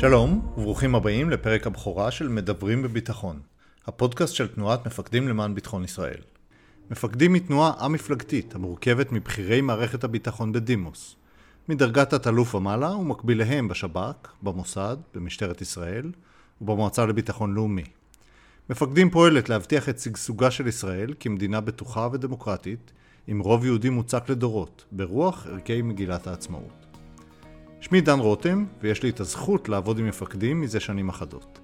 שלום וברוכים הבאים לפרק הבכורה של מדברים בביטחון, הפודקאסט של תנועת מפקדים למען ביטחון ישראל. מפקדים היא תנועה א-מפלגתית המורכבת מבחירי מערכת הביטחון בדימוס, מדרגת התלוף ומעלה ומקביליהם בשב"כ, במוסד, במשטרת ישראל ובמועצה לביטחון לאומי. מפקדים פועלת להבטיח את שגשוגה של ישראל כמדינה בטוחה ודמוקרטית, עם רוב יהודי מוצק לדורות, ברוח ערכי מגילת העצמאות. שמי דן רותם, ויש לי את הזכות לעבוד עם מפקדים מזה שנים אחדות.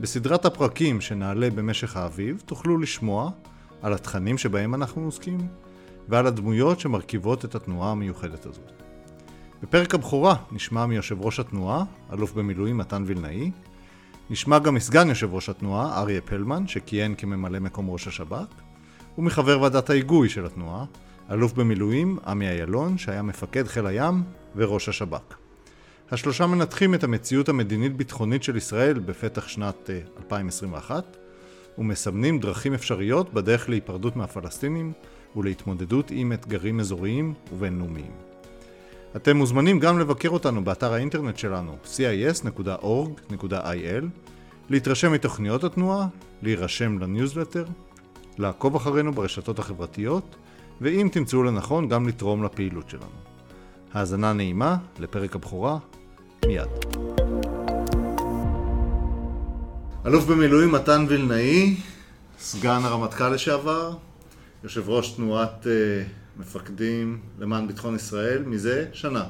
בסדרת הפרקים שנעלה במשך האביב תוכלו לשמוע על התכנים שבהם אנחנו עוסקים ועל הדמויות שמרכיבות את התנועה המיוחדת הזאת. בפרק הבכורה נשמע מיושב ראש התנועה, אלוף במילואים מתן וולנאי. נשמע גם מסגן יושב ראש התנועה, אריה פלמן, שכיהן כממלא מקום ראש השב"כ, ומחבר ועדת ההיגוי של התנועה, אלוף במילואים עמי הילון, שהיה מפקד חיל הים וראש השב"כ. השלושה מנתחים את המציאות המדינית-ביטחונית של ישראל בפתח שנת 2021, ומסמנים דרכים אפשריות בדרך להיפרדות מהפלסטינים ולהתמודדות עם אתגרים אזוריים ובינלאומיים. אתם מוזמנים גם לבקר אותנו באתר האינטרנט שלנו, cis.org.il, להתרשם מתוכניות התנועה, להירשם לניוזלטר, לעקוב אחרינו ברשתות החברתיות, ואם תמצאו לנכון גם לתרום לפעילות שלנו. האזנה נעימה לפרק הבכורה, מיד. אלוף במילואים מתן וולנאי, סגן הרמטכ"ל לשעבר, יושב ראש תנועת מפקדים למען ביטחון ישראל, מזה שנה.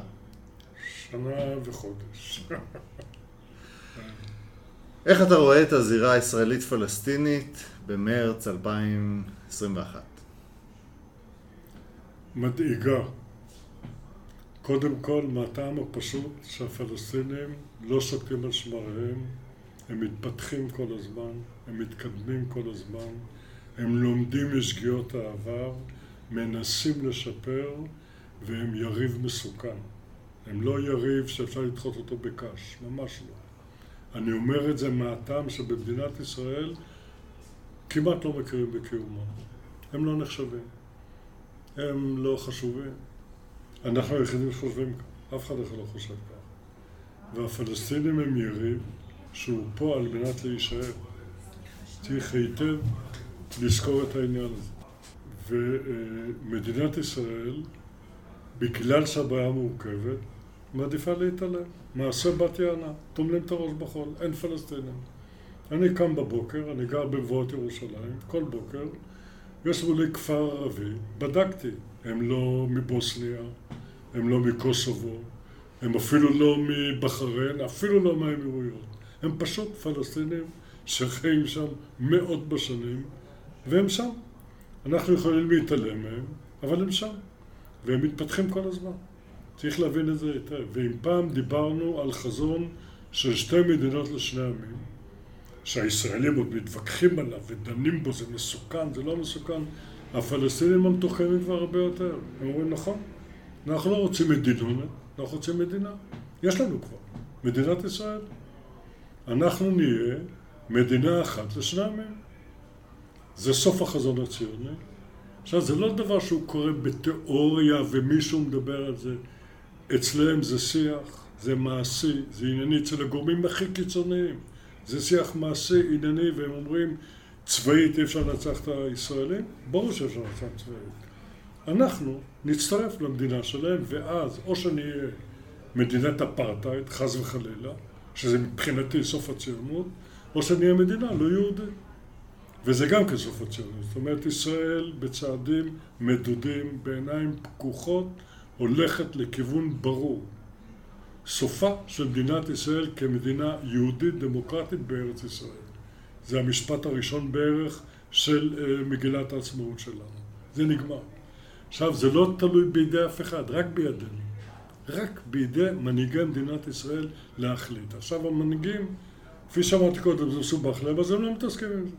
שנה וחודש. איך אתה רואה את הזירה הישראלית-פלסטינית במרץ 2021? מדאיגה. קודם כל, מהטעם הפשוט שהפלסטינים לא שוקטים על שמריהם, הם מתפתחים כל הזמן, הם מתקדמים כל הזמן, הם לומדים משגיאות העבר, מנסים לשפר, והם יריב מסוכן. הם לא יריב שאפשר לדחות אותו בקש, ממש לא. אני אומר את זה מהטעם שבמדינת ישראל כמעט לא מכירים בקיומם. הם לא נחשבים, הם לא חשובים. אנחנו היחידים שחושבים כך, אף אחד אחר לא חושב כך. והפלסטינים הם יריב שהוא פה על מנת להישאר. צריך היטב לזכור את העניין הזה. ומדינת ישראל, בגלל שהבעיה מורכבת, מעדיפה להתעלם. מעשה בת יענה, טומנים את הראש בחול, אין פלסטינים. אני קם בבוקר, אני גר בבואות ירושלים, כל בוקר, יש מולי כפר ערבי, בדקתי. הם לא מבוסניה, הם לא מקוסובו, הם אפילו לא מבחרין, אפילו לא מהאמירויות. הם פשוט פלסטינים שחיים שם מאות בשנים, והם שם. אנחנו יכולים להתעלם מהם, אבל הם שם, והם מתפתחים כל הזמן. צריך להבין את זה היטב. ואם פעם דיברנו על חזון של שתי מדינות לשני עמים, שהישראלים עוד מתווכחים עליו ודנים בו, זה מסוכן, זה לא מסוכן, הפלסטינים המתוחכמים כבר הרבה יותר. הם אומרים, נכון, אנחנו לא רוצים מדינות, אנחנו רוצים מדינה. יש לנו כבר, מדינת ישראל. אנחנו נהיה מדינה אחת לשני עמים. זה סוף החזון הציוני. עכשיו, זה לא דבר שהוא קורה בתיאוריה ומישהו מדבר על זה. אצלם זה שיח, זה מעשי, זה ענייני. אצל הגורמים הכי קיצוניים. זה שיח מעשי, ענייני, והם אומרים, צבאית אי אפשר לנצח את הישראלים? ברור שאפשר לנצח צבאית. אנחנו נצטרף למדינה שלהם, ואז או שנהיה מדינת אפרטהייד, חס וחלילה, שזה מבחינתי סוף הציונות, או שנהיה מדינה לא יהודית. וזה גם כסוף הציונות. זאת אומרת, ישראל בצעדים מדודים, בעיניים פקוחות, הולכת לכיוון ברור. סופה של מדינת ישראל כמדינה יהודית דמוקרטית בארץ ישראל. זה המשפט הראשון בערך של מגילת העצמאות שלנו. זה נגמר. עכשיו, זה לא תלוי בידי אף אחד, רק בידינו. רק בידי מנהיגי מדינת ישראל להחליט. עכשיו, המנהיגים, כפי שאמרתי קודם, זה מסובך להם, אז הם לא מתעסקים עם זה.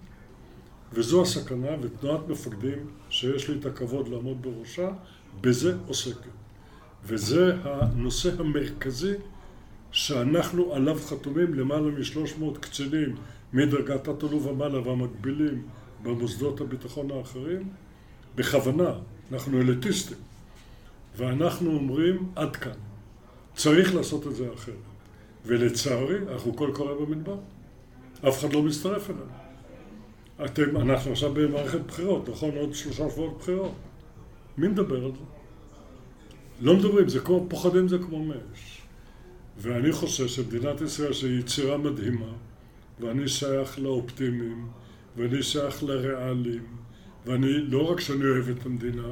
וזו הסכנה, ותנועת מפקדים, שיש לי את הכבוד לעמוד בראשה, בזה עוסקת. וזה הנושא המרכזי שאנחנו עליו חתומים למעלה מ-300 קצינים, מדרגת התלוב ומעלה והמקבילים במוסדות הביטחון האחרים, בכוונה, אנחנו אליטיסטים, ואנחנו אומרים עד כאן, צריך לעשות את זה אחרת. ולצערי, אנחנו כל קורא במדבר. אף אחד לא מסתרף אליי. אנחנו עכשיו במערכת בחירות, נכון? עוד 3 שבועות בחירות. מי מדבר על זה? לא מדברים, זה כמו פוחדים, זה כמו מאש. ואני חושב שמדינת ישראל שהיא יצירה מדהימה, ואני שייך לאופטימים, ואני שייך לריאלים, ואני, לא רק שאני אוהב את המדינה,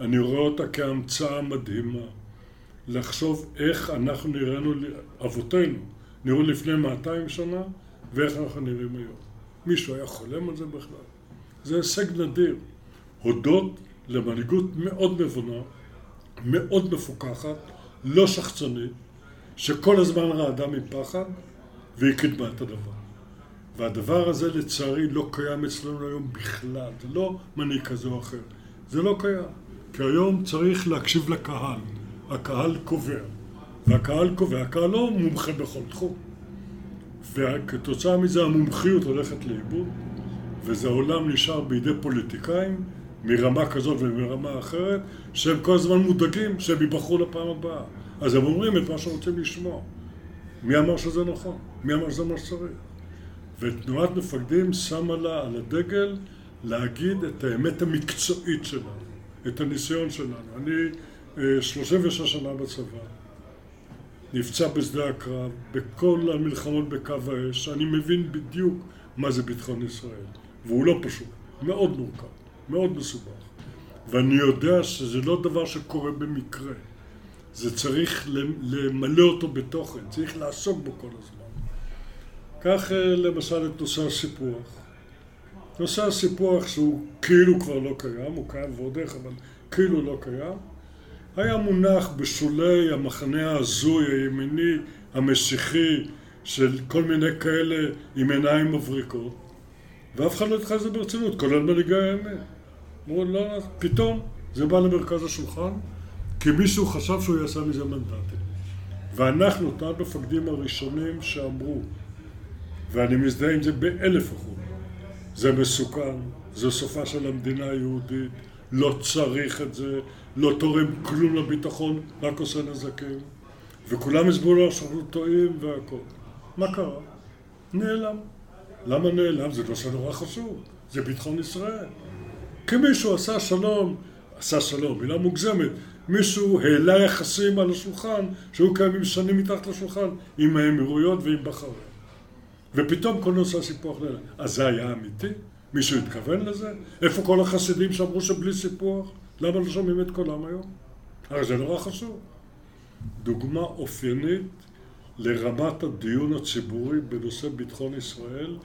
אני רואה אותה כהמצאה מדהימה. לחשוב איך אנחנו נראינו, אבותינו, נראו לפני 200 שנה, ואיך אנחנו נראים היום. מישהו היה חולם על זה בכלל. זה הישג נדיר. הודות למנהיגות מאוד מבונה, מאוד מפוקחת, לא שחצנית, שכל הזמן רעדה מפחד, והיא קידמה את הדבר. והדבר הזה לצערי לא קיים אצלנו היום בכלל. זה לא מנהיג כזה או אחר. זה לא קיים. כי היום צריך להקשיב לקהל. הקהל קובע. והקהל קובע. הקהל לא מומחה בכל תחום. וכתוצאה מזה המומחיות הולכת לאיבוד, וזה העולם נשאר בידי פוליטיקאים, מרמה כזאת ומרמה אחרת, שהם כל הזמן מודאגים שהם ייבחרו לפעם הבאה. אז הם אומרים את מה שרוצים לשמוע. מי אמר שזה נכון? מי אמר שזה מה שצריך? ותנועת מפקדים שמה לה על הדגל להגיד את האמת המקצועית שלנו, את הניסיון שלנו. אני 36 שנה בצבא, נפצע בשדה הקרב, בכל המלחמות בקו האש, אני מבין בדיוק מה זה ביטחון ישראל. והוא לא פשוט, מאוד מורכב, מאוד מסובך. ואני יודע שזה לא דבר שקורה במקרה. זה צריך למלא אותו בתוכן, צריך לעסוק בו כל הזמן. כך למשל את נושא הסיפוח. נושא הסיפוח שהוא כאילו כבר לא קיים, הוא קיים ועוד איך, אבל כאילו לא קיים, היה מונח בשולי המחנה הזוי, הימיני, המשיחי, של כל מיני כאלה עם עיניים מבריקות, ואף אחד לא התחיל את זה ברצינות, כולל מנהיגי הימין. אמרו, לא, פתאום זה בא למרכז השולחן, כי מישהו חשב שהוא יעשה מזה מנדטים. ואנחנו, תנועת מפקדים הראשונים שאמרו, ואני מזדהה עם זה ב1,000%, זה מסוכן, זה סופה של המדינה היהודית, לא צריך את זה, לא תורם כלום לביטחון, רק עושה נזקים. וכולם הסברו לו שאנחנו טועים והכל. מה קרה? נעלם. למה נעלם? זה לא שנורא חשוב, זה ביטחון ישראל. כי מישהו עשה שלום, מילה מוגזמת, מישהו העלה יחסים על השולחן, שהיו קיימים שנים מתחת לשולחן, עם האמירויות ועם בחריין. ופתאום כל נושא סיפוח נעלם. אז זה היה אמיתי? מישהו התכוון לזה? איפה כל החסידים שאמרו שבלי סיפוח? למה לא שומעים את קולם היום? הרי זה נורא חשוב. דוגמה אופיינית לרמת הדיון הציבורי בנושא ביטחון ישראל,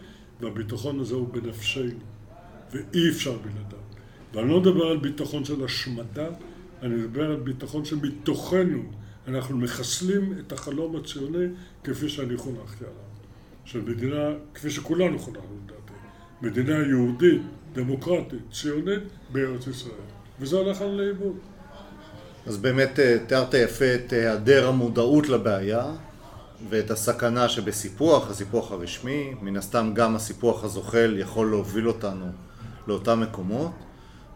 והביטחון הזה הוא בנפשנו, ואי אפשר בלעדיו. ואני לא מדבר על ביטחון של השמדה, אני מדבר על ביטחון שמתוכנו אנחנו מחסלים את החלום הציוני כפי שאני חונכתי עליו. של מדינה, כפי שכולנו חונכנו לדעתי, מדינה יהודית, דמוקרטית, ציונית בארץ ישראל. וזה הולך על לאיבוד. אז באמת תיארת יפה את היעדר המודעות לבעיה ואת הסכנה שבסיפוח, הסיפוח הרשמי, מן הסתם גם הסיפוח הזוחל יכול להוביל אותנו לאותם מקומות.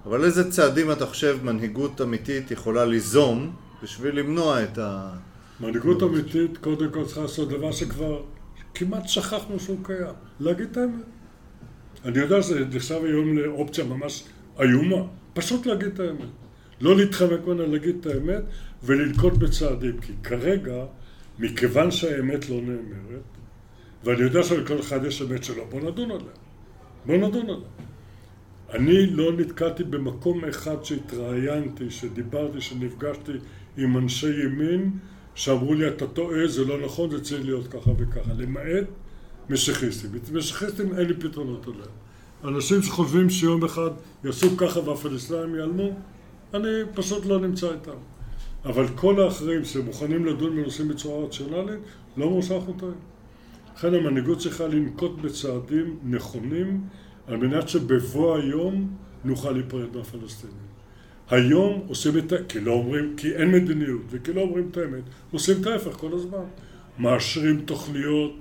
אבל איזה צעדים אתה חושב מנהיגות אמיתית יכולה ליזום בשביל למנוע את ה... מנהיגות אמיתית קודם כל צריכה לעשות דבר שכבר כמעט שכחנו שהוא קיים. להגיד את האמת. אני יודע שזה נחשב היום לאופציה ממש איומה. פשוט להגיד את האמת. לא להתחמק ממנה, להגיד את האמת ולנקוט בצעדים. כי כרגע, מכיוון שהאמת לא נאמרת, ואני יודע שלכל אחד יש אמת שלו, בוא נדון עליה. אני לא נתקעתי במקום אחד שהתראיינתי, שדיברתי, שנפגשתי עם אנשי ימין שאמרו לי, אתה טועה, זה לא נכון, זה צריך להיות ככה וככה, למעט משיחיסטים. משיחיסטים אין לי פתרונות עליהם. אנשים שחושבים שיום אחד יעשו ככה והפלסטינאים ייעלמו, אני פשוט לא נמצא איתם. אבל כל האחרים שמוכנים לדון בנושאים בצורה רציונלית, לא מושך אותם. לכן המנהיגות צריכה לנקוט בצעדים נכונים, על מנת שבבוא היום נוכל להיפרד מהפלסטינים. היום עושים את... כי לא אומרים, כי אין מדיניות, וכי לא אומרים את האמת, עושים את ההפך כל הזמן. מאשרים תוכניות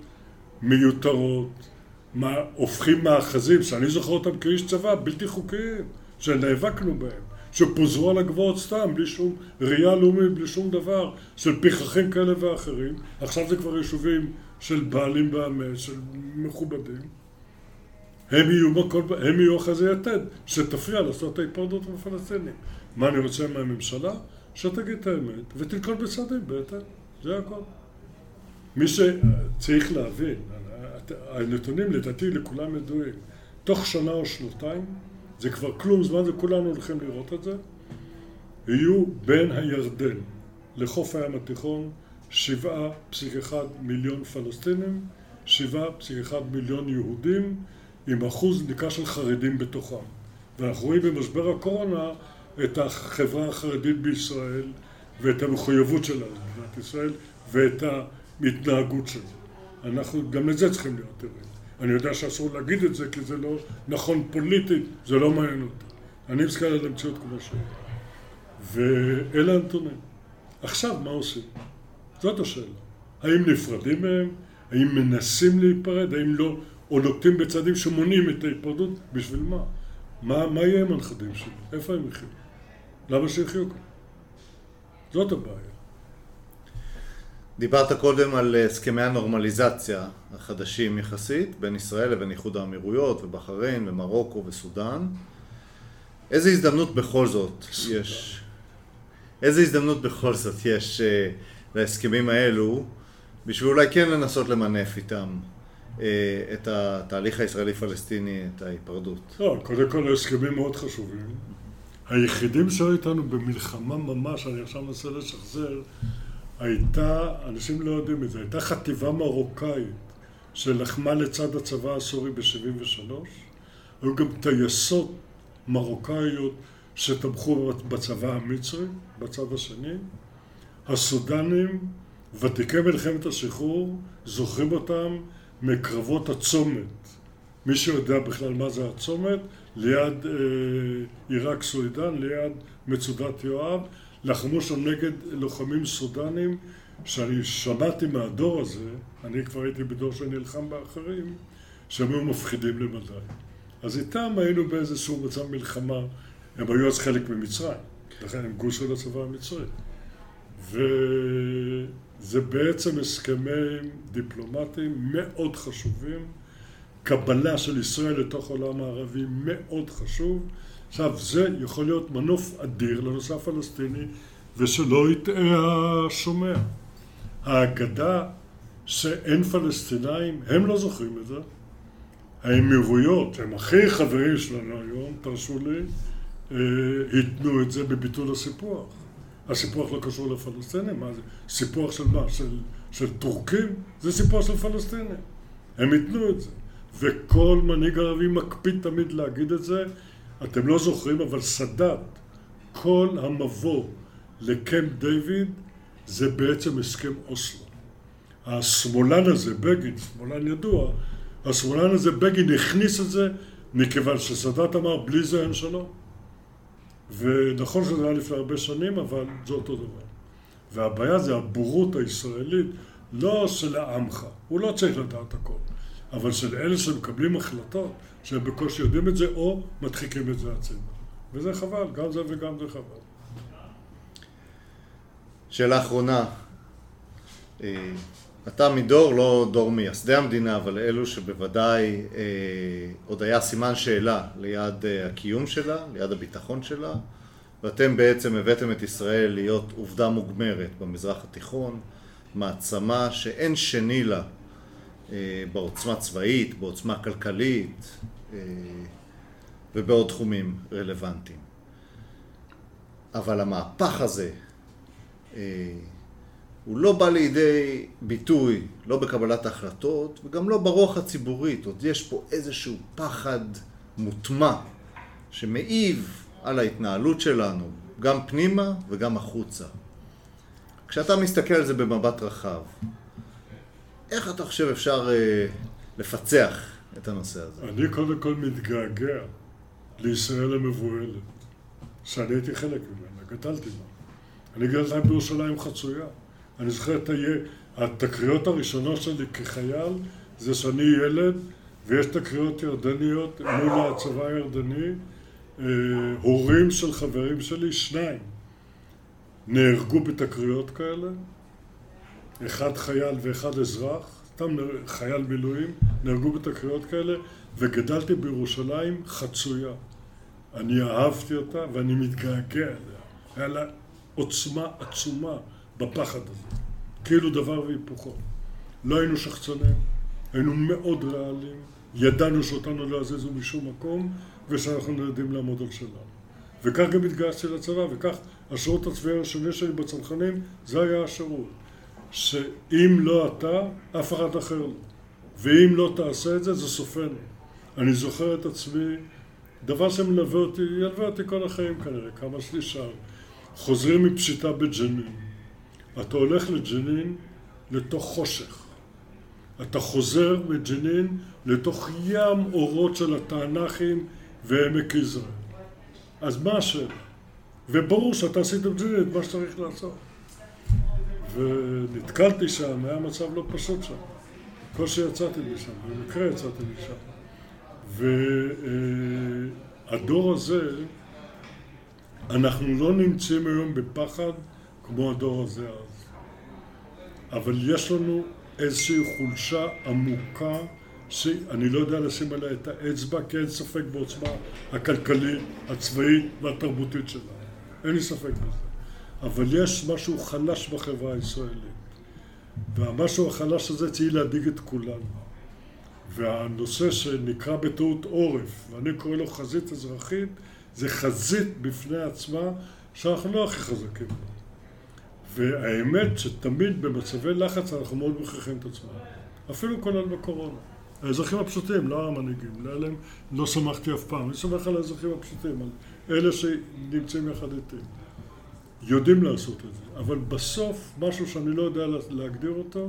מיותרות, הופכים מאחזים, שאני זוכר אותם כאיש צבא, בלתי חוקיים, שנאבקנו בהם, שפוזרו על הגבוהות סתם, בלי שום ראייה לאומית, בלי שום דבר, של פחחים כאלה ואחרים. עכשיו זה כבר יישובים של בעלים באמת, של מכובדים. הם יהיו אחרי יתד, שתפריע לעשות את ההיפרדות בפלסטינים. מה אני רוצה מהממשלה? שתגיד את האמת ותלכוד בצדים בהתאם, זה הכל. מי שצריך להבין, הנתונים לדעתי לכולם ידועים, תוך שנה או שנתיים, זה כבר כלום זמן וכולנו הולכים לראות את זה, יהיו בין הירדן לחוף הים התיכון 7.1 מיליון פלסטינים, 7.1 מיליון יהודים, עם אחוז ניקה של חרדים בתוכם. ואנחנו רואים במשבר הקורונה את החברה החרדית בישראל ואת המחויבות שלה במדינת ישראל ואת ההתנהגות שלה. אנחנו גם לזה צריכים להיות ערים. אני יודע שאסור להגיד את זה כי זה לא נכון פוליטית, זה לא מעניין אותי. אני מסתכל על המציאות כמו שהיא. ואלה הנתונים. עכשיו מה עושים? זאת השאלה. האם נפרדים מהם? האם מנסים להיפרד? האם לא? או נוקטים בצעדים שמונעים את ההיפרדות? בשביל מה? מה יהיה עם הנכדים שלי? איפה הם יחיו? למה שיחיו כאן? זאת הבעיה. דיברת קודם על הסכמי הנורמליזציה החדשים יחסית בין ישראל לבין איחוד האמירויות ובחריין ומרוקו וסודאן. איזה הזדמנות בכל זאת יש? איזה הזדמנות בכל זאת יש להסכמים האלו בשביל אולי כן לנסות למנף איתם את התהליך הישראלי-פלסטיני, את ההיפרדות? לא, קודם כל ההסכמים מאוד חשובים. היחידים שהיו איתנו במלחמה ממש, אני עכשיו מנסה לשחזר, הייתה, אנשים לא יודעים את זה, הייתה חטיבה מרוקאית שלחמה לצד הצבא הסורי ב-73. היו גם טייסות מרוקאיות שתמכו בצבא המצרי, בצד השני. הסודנים, ותיקי מלחמת השחרור, זוכרים אותם מקרבות הצומת. מי שיודע בכלל מה זה הצומת, ליד עיראק סוידן, ליד מצודת יואב, לחמו שם נגד לוחמים סודנים, שאני שמעתי מהדור הזה, אני כבר הייתי בדור שנלחם באחרים, שהם היו מפחידים למדי. אז איתם היינו באיזשהו מצב מלחמה, הם היו אז חלק ממצרים, לכן הם גוש של הצבא המצרי. וזה בעצם הסכמים דיפלומטיים מאוד חשובים, קבלה של ישראל לתוך העולם הערבי מאוד חשוב. עכשיו זה יכול להיות מנוף אדיר לנושא הפלסטיני, ושלא יטעה השומע. האגדה שאין פלסטינאים, הם לא זוכרים את זה. האמירויות, הם הכי חברים שלנו היום, תרשו לי, התנו את זה בביטול הסיפוח. הסיפוח לא קשור לפלסטינים, מה זה? סיפוח של מה? של טורקים? זה סיפוח של פלסטינים. הם התנו את זה. וכל מנהיג ערבי מקפיד תמיד להגיד את זה. אתם לא זוכרים, אבל סדאט, כל המבוא לקמפ דיוויד, זה בעצם הסכם אוסלו. השמאלן הזה, בגין, שמאלן ידוע, השמאלן הזה, בגין, הכניס את זה מכיוון שסדאט אמר, בלי זה אין שלום. ונכון שזה היה לפני הרבה שנים, אבל זה אותו דבר. והבעיה זה הבורות הישראלית, לא של העמך, הוא לא צריך לדעת הכל, אבל של אלה שמקבלים החלטות, שהם בקושי יודעים את זה או מדחיקים את זה הצידה. וזה חבל, גם זה וגם זה חבל. שאלה אחרונה, אתה מדור, לא דור מייסדי המדינה, אבל אלו שבוודאי עוד היה סימן שאלה ליד הקיום שלה, ליד הביטחון שלה, ואתם בעצם הבאתם את ישראל להיות עובדה מוגמרת במזרח התיכון, מעצמה שאין שני לה בעוצמה צבאית, בעוצמה כלכלית ובעוד תחומים רלוונטיים. אבל המהפך הזה הוא לא בא לידי ביטוי, לא בקבלת החלטות וגם לא ברוח הציבורית. עוד יש פה איזשהו פחד מוטמע שמעיב על ההתנהלות שלנו, גם פנימה וגם החוצה. כשאתה מסתכל על זה במבט רחב, איך אתה חושב אפשר לפצח את הנושא הזה? אני קודם כל מתגעגע לישראל המבוהלת, שאני הייתי חלק ממנה, גדלתי בה. אני גדלתי בירושלים חצויה. אני זוכר את התקריות הראשונות שלי כחייל, זה שאני ילד, ויש תקריות ירדניות מול הצבא הירדני, הורים של חברים שלי, שניים, נהרגו בתקריות כאלה, אחד חייל ואחד אזרח, תם חייל מילואים, נהרגו בתקריות כאלה, וגדלתי בירושלים חצויה. אני אהבתי אותה ואני מתגעגע עליה. היה לה עוצמה עצומה בפחד הזה, כאילו דבר והיפוכו. לא היינו שחצנים, היינו מאוד ריאליים, ידענו שאותנו לא יזזו משום מקום, ושאנחנו יודעים לעמוד על שלנו. וכך גם התגייסתי לצבא, וכך השירות הצבאי השני שלי בצנחנים, זה היה השירות. שאם לא אתה, אף אחד אחר לא. ואם לא תעשה את זה, זה סופני. אני זוכר את עצמי, דבר שמלווה אותי, ילווה אותי כל החיים כנראה, כמה שלישה. חוזרים מפשיטה בג'נין. אתה הולך לג'נין לתוך חושך. אתה חוזר מג'נין לתוך ים אורות של התענכים ועמק יזרעאל. אז מה השאלה? וברור שאתה עשית בג'נין את מה שצריך לעשות. ונתקלתי שם, היה מצב לא פשוט שם. קושי יצאתי משם, במקרה יצאתי משם. והדור הזה, אנחנו לא נמצאים היום בפחד כמו הדור הזה אז. אבל יש לנו איזושהי חולשה עמוקה שאני לא יודע לשים עליה את האצבע, כי אין ספק בעוצמה הכלכלית, הצבאית והתרבותית שלה. אין לי ספק בזה. אבל יש משהו חלש בחברה הישראלית, והמשהו החלש הזה צריך להדאיג את כולנו. והנושא שנקרא בטעות עורף, ואני קורא לו חזית אזרחית, זה חזית בפני עצמה שאנחנו לא הכי חזקים. והאמת שתמיד במצבי לחץ אנחנו מאוד מכריחים את עצמם. אפילו כולל בקורונה. האזרחים הפשוטים, לא המנהיגים, להם לא שמחתי אף פעם. אני שמח על האזרחים הפשוטים, על אלה שנמצאים יחד איתי. יודעים לעשות את זה, אבל בסוף משהו שאני לא יודע להגדיר אותו,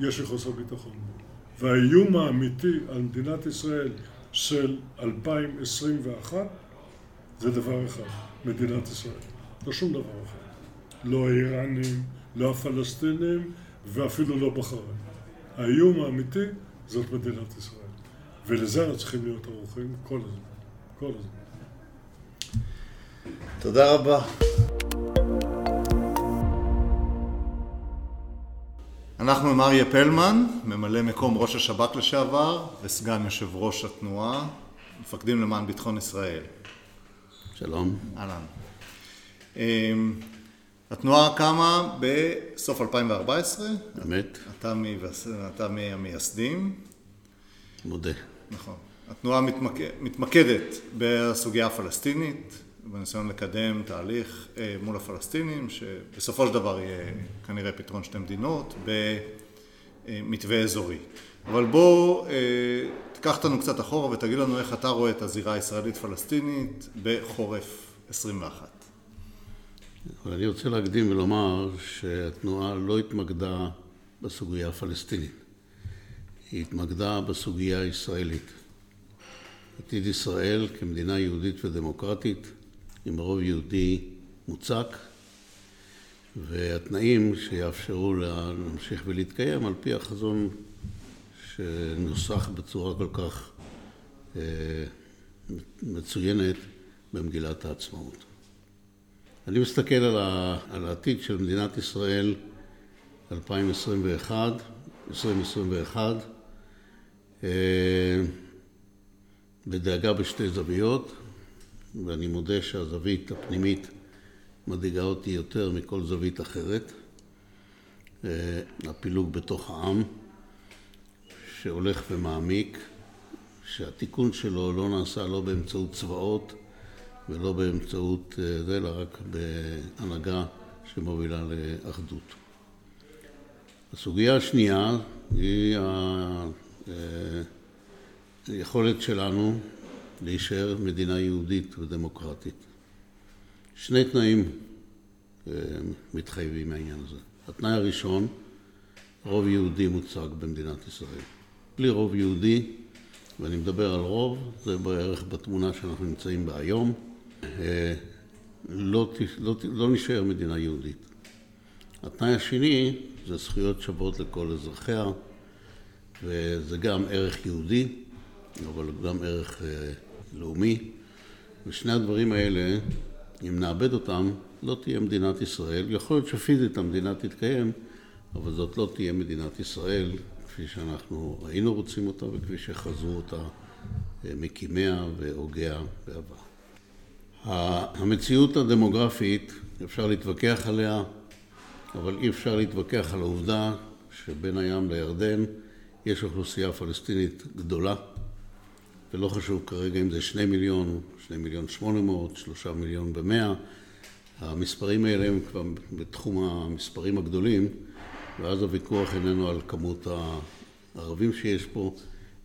יש לי חוסר ביטחון. והאיום האמיתי על מדינת ישראל של 2021 זה דבר אחד, מדינת ישראל. לא שום דבר אחר. לא האיראנים, לא הפלסטינים, ואפילו לא בחרם. האיום האמיתי זאת מדינת ישראל. ולזה אנחנו צריכים להיות ערוכים כל הזמן. כל הזמן. תודה רבה. אנחנו עם אריה פלמן, ממלא מקום ראש השב"כ לשעבר, וסגן יושב ראש התנועה, מפקדים למען ביטחון ישראל. שלום. אהלן. התנועה קמה בסוף 2014. אמת. אתה מהמייסדים. מודה. נכון. התנועה מתמקדת בסוגיה הפלסטינית, בניסיון לקדם תהליך מול הפלסטינים, שבסופו של דבר יהיה כנראה פתרון שתי מדינות, במתווה אזורי. אבל בוא תקח אותנו קצת אחורה ותגיד לנו איך אתה רואה את הזירה הישראלית-פלסטינית בחורף 21. אבל אני רוצה להקדים ולומר שהתנועה לא התמקדה בסוגיה הפלסטינית. היא התמקדה בסוגיה הישראלית. עתיד ישראל כמדינה יהודית ודמוקרטית, עם רוב יהודי מוצק, והתנאים שיאפשרו להמשיך ולהתקיים על פי החזון שנוסח בצורה כל כך מצוינת במגילת העצמאות. אני מסתכל על העתיד של מדינת ישראל 2021, בדאגה בשתי זוויות, ואני מודה שהזווית הפנימית מדאיגה אותי יותר מכל זווית אחרת. הפילוג בתוך העם, שהולך ומעמיק, שהתיקון שלו לא נעשה לא באמצעות צבאות, ולא באמצעות זה, אלא רק בהנהגה שמובילה לאחדות. הסוגיה השנייה היא היכולת שלנו להישאר מדינה יהודית ודמוקרטית. שני תנאים מתחייבים מהעניין הזה. התנאי הראשון, רוב יהודי מוצג במדינת ישראל. בלי רוב יהודי, ואני מדבר על רוב, זה בערך בתמונה שאנחנו נמצאים בה היום, לא נשאר מדינה יהודית. התנאי השני זה זכויות שוות לכל אזרחיה, וזה גם ערך יהודי, אבל גם ערך לאומי, ושני הדברים האלה, אם נאבד אותם, לא תהיה מדינת ישראל. יכול להיות שפיזית המדינה תתקיים, אבל זאת לא תהיה מדינת ישראל, כפי שאנחנו היינו רוצים אותה וכפי שחזו אותה מקימיה והוגיה בעבר. המציאות הדמוגרפית, אפשר להתווכח עליה, אבל אי אפשר להתווכח על העובדה שבין הים לירדן יש אוכלוסייה פלסטינית גדולה, ולא חשוב כרגע אם זה 2 מיליון, 2,800,000, 3,100,000. המספרים האלה הם כבר בתחום המספרים הגדולים, ואז הוויכוח איננו על כמות הערבים שיש פה,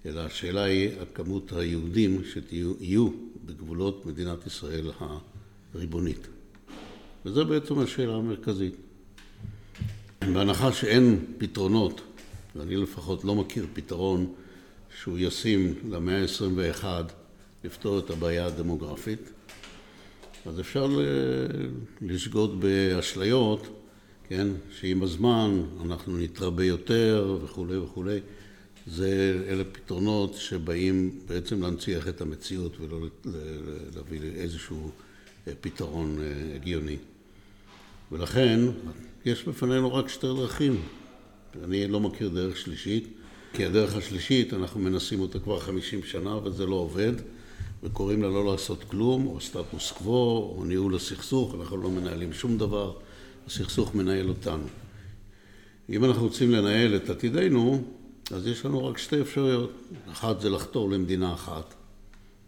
אלא השאלה היא על כמות היהודים שיהיו בגבולות מדינת ישראל הריבונית. וזו בעצם השאלה המרכזית. בהנחה שאין פתרונות, ואני לפחות לא מכיר פתרון שהוא ישים למאה ה-21 לפתור את הבעיה הדמוגרפית, אז אפשר לשגות באשליות, כן? שעם הזמן אנחנו נתרבה יותר וכולי וכולי. אלה פתרונות שבאים בעצם להנציח את המציאות ולא להביא לאיזשהו פתרון הגיוני. ולכן יש בפנינו רק 2 דרכים. אני לא מכיר דרך שלישית, כי הדרך השלישית אנחנו מנסים אותה כבר 50 שנה וזה לא עובד, וקוראים לה לא לעשות כלום, או סטטוס קוו, או ניהול הסכסוך. אנחנו לא מנהלים שום דבר, הסכסוך מנהל אותנו. אם אנחנו רוצים לנהל את עתידנו, אז יש לנו רק 2 אפשרויות. אחת זה לחתור למדינה אחת,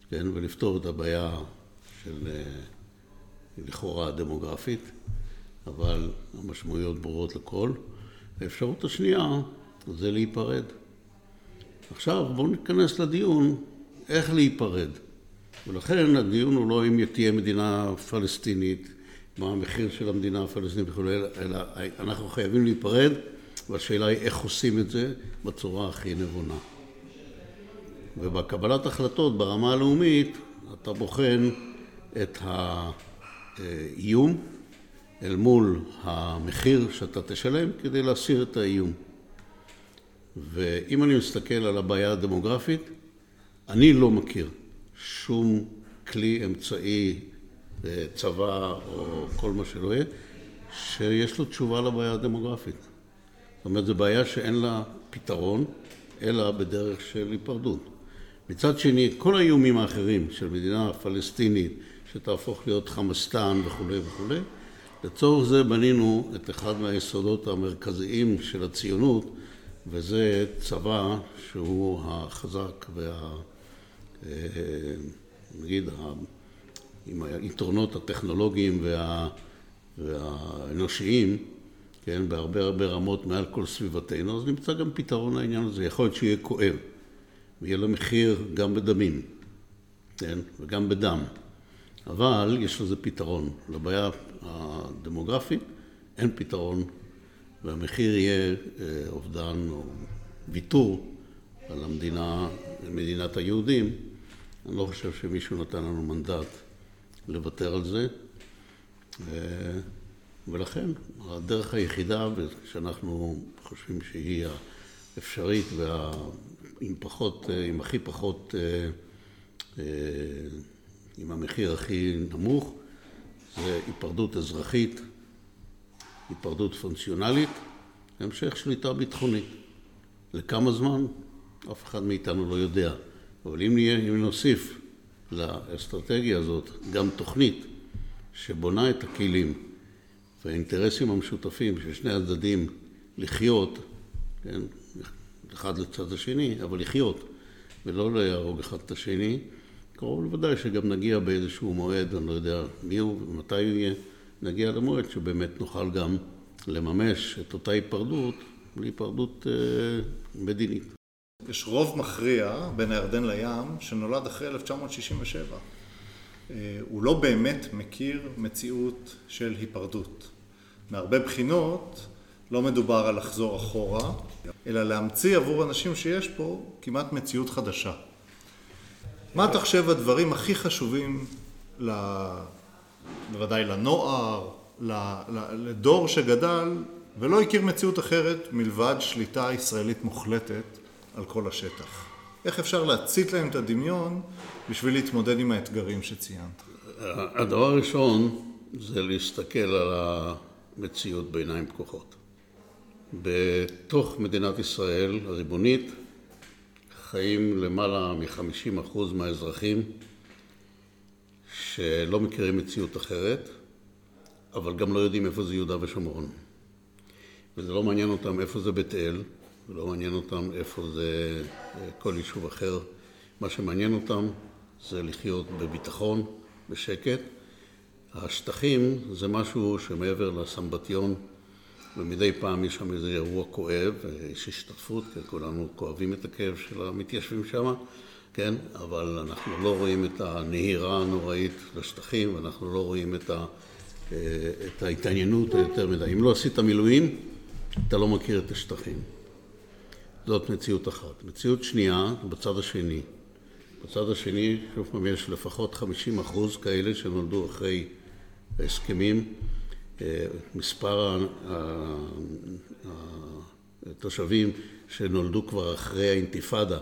כן? ולפתור את הבעיה של לכאורה הדמוגרפית, אבל המשמעויות ברורות לכל. האפשרות השנייה זה להיפרד. עכשיו בואו ניכנס לדיון איך להיפרד. ולכן הדיון הוא לא אם תהיה מדינה פלסטינית, מה המחיר של המדינה הפלסטינית וכו', אלא אנחנו חייבים להיפרד, והשאלה היא איך עושים את זה בצורה הכי נבונה. ובקבלת החלטות ברמה הלאומית, אתה בוחן את האיום אל מול המחיר שאתה תשלם כדי להסיר את האיום. ואם אני מסתכל על הבעיה הדמוגרפית, אני לא מכיר שום כלי אמצעי, צבא או כל מה שלא יהיה, שיש לו תשובה לבעיה הדמוגרפית. זאת אומרת, זו בעיה שאין לה פתרון, אלא בדרך של היפרדות. מצד שני, כל האיומים האחרים של מדינה פלסטינית, שתהפוך להיות חמאסטן וכו' וכו', לצורך זה בנינו את אחד מהיסודות המרכזיים של הציונות, וזה צבא שהוא החזק נגיד, עם היתרונות הטכנולוגיים והאנושיים, כן, בהרבה הרבה רמות מעל כל סביבתנו, אז נמצא גם פתרון לעניין הזה. יכול להיות שיהיה כואב, ויהיה לו מחיר גם בדמים, כן, וגם בדם. אבל יש לזה פתרון. לבעיה הדמוגרפית אין פתרון, והמחיר יהיה אובדן או ויתור על המדינה, מדינת היהודים. אני לא חושב שמישהו נתן לנו מנדט לוותר על זה. ולכן הדרך היחידה שאנחנו חושבים שהיא האפשרית עם הכי פחות, עם המחיר הכי נמוך, זה היפרדות אזרחית, היפרדות פונקציונלית, המשך שליטה ביטחונית. לכמה זמן? אף אחד מאיתנו לא יודע. אבל אם נוסיף לאסטרטגיה הזאת גם תוכנית שבונה את הכלים והאינטרסים המשותפים של שני הצדדים לחיות, כן, אחד לצד השני, אבל לחיות ולא להרוג אחד את השני, קרוב לוודאי שגם נגיע באיזשהו מועד, אני לא יודע מי הוא ומתי הוא יהיה, נגיע למועד שבאמת נוכל גם לממש את אותה היפרדות, להיפרדות מדינית. יש רוב מכריע בין הירדן לים שנולד אחרי 1967. הוא לא באמת מכיר מציאות של היפרדות. מהרבה בחינות לא מדובר על לחזור אחורה, אלא להמציא עבור אנשים שיש פה כמעט מציאות חדשה. מה אתה חושב הדברים הכי חשובים בוודאי לנוער, לדור שגדל ולא הכיר מציאות אחרת מלבד שליטה ישראלית מוחלטת על כל השטח? איך אפשר להציג להם את הדמיון בשביל להתמודד עם האתגרים שציינת? הדבר הראשון זה להסתכל על המציאות בעיניים פקוחות. בתוך מדינת ישראל הריבונית חיים למעלה מ-50% מהאזרחים שלא מכירים מציאות אחרת, אבל גם לא יודעים איפה זה יהודה ושומרון. וזה לא מעניין אותם איפה זה בית אל, ולא מעניין אותם איפה זה כל יישוב אחר. מה שמעניין אותם זה לחיות בביטחון, בשקט. השטחים זה משהו שמעבר לסמבטיון, ומדי פעם יש שם איזה אירוע כואב, יש השתתפות, כולנו כואבים את הכאב של המתיישבים שם, כן? אבל אנחנו לא רואים את הנהירה הנוראית לשטחים, ואנחנו לא רואים את ההתעניינות היותר מדי. אם לא עשית מילואים, אתה לא מכיר את השטחים. זאת מציאות אחת. מציאות שנייה, בצד השני. בצד השני, שוב פעם, יש לפחות 50% כאלה שנולדו אחרי הסכמים. מספר התושבים שנולדו כבר אחרי האינתיפאדה,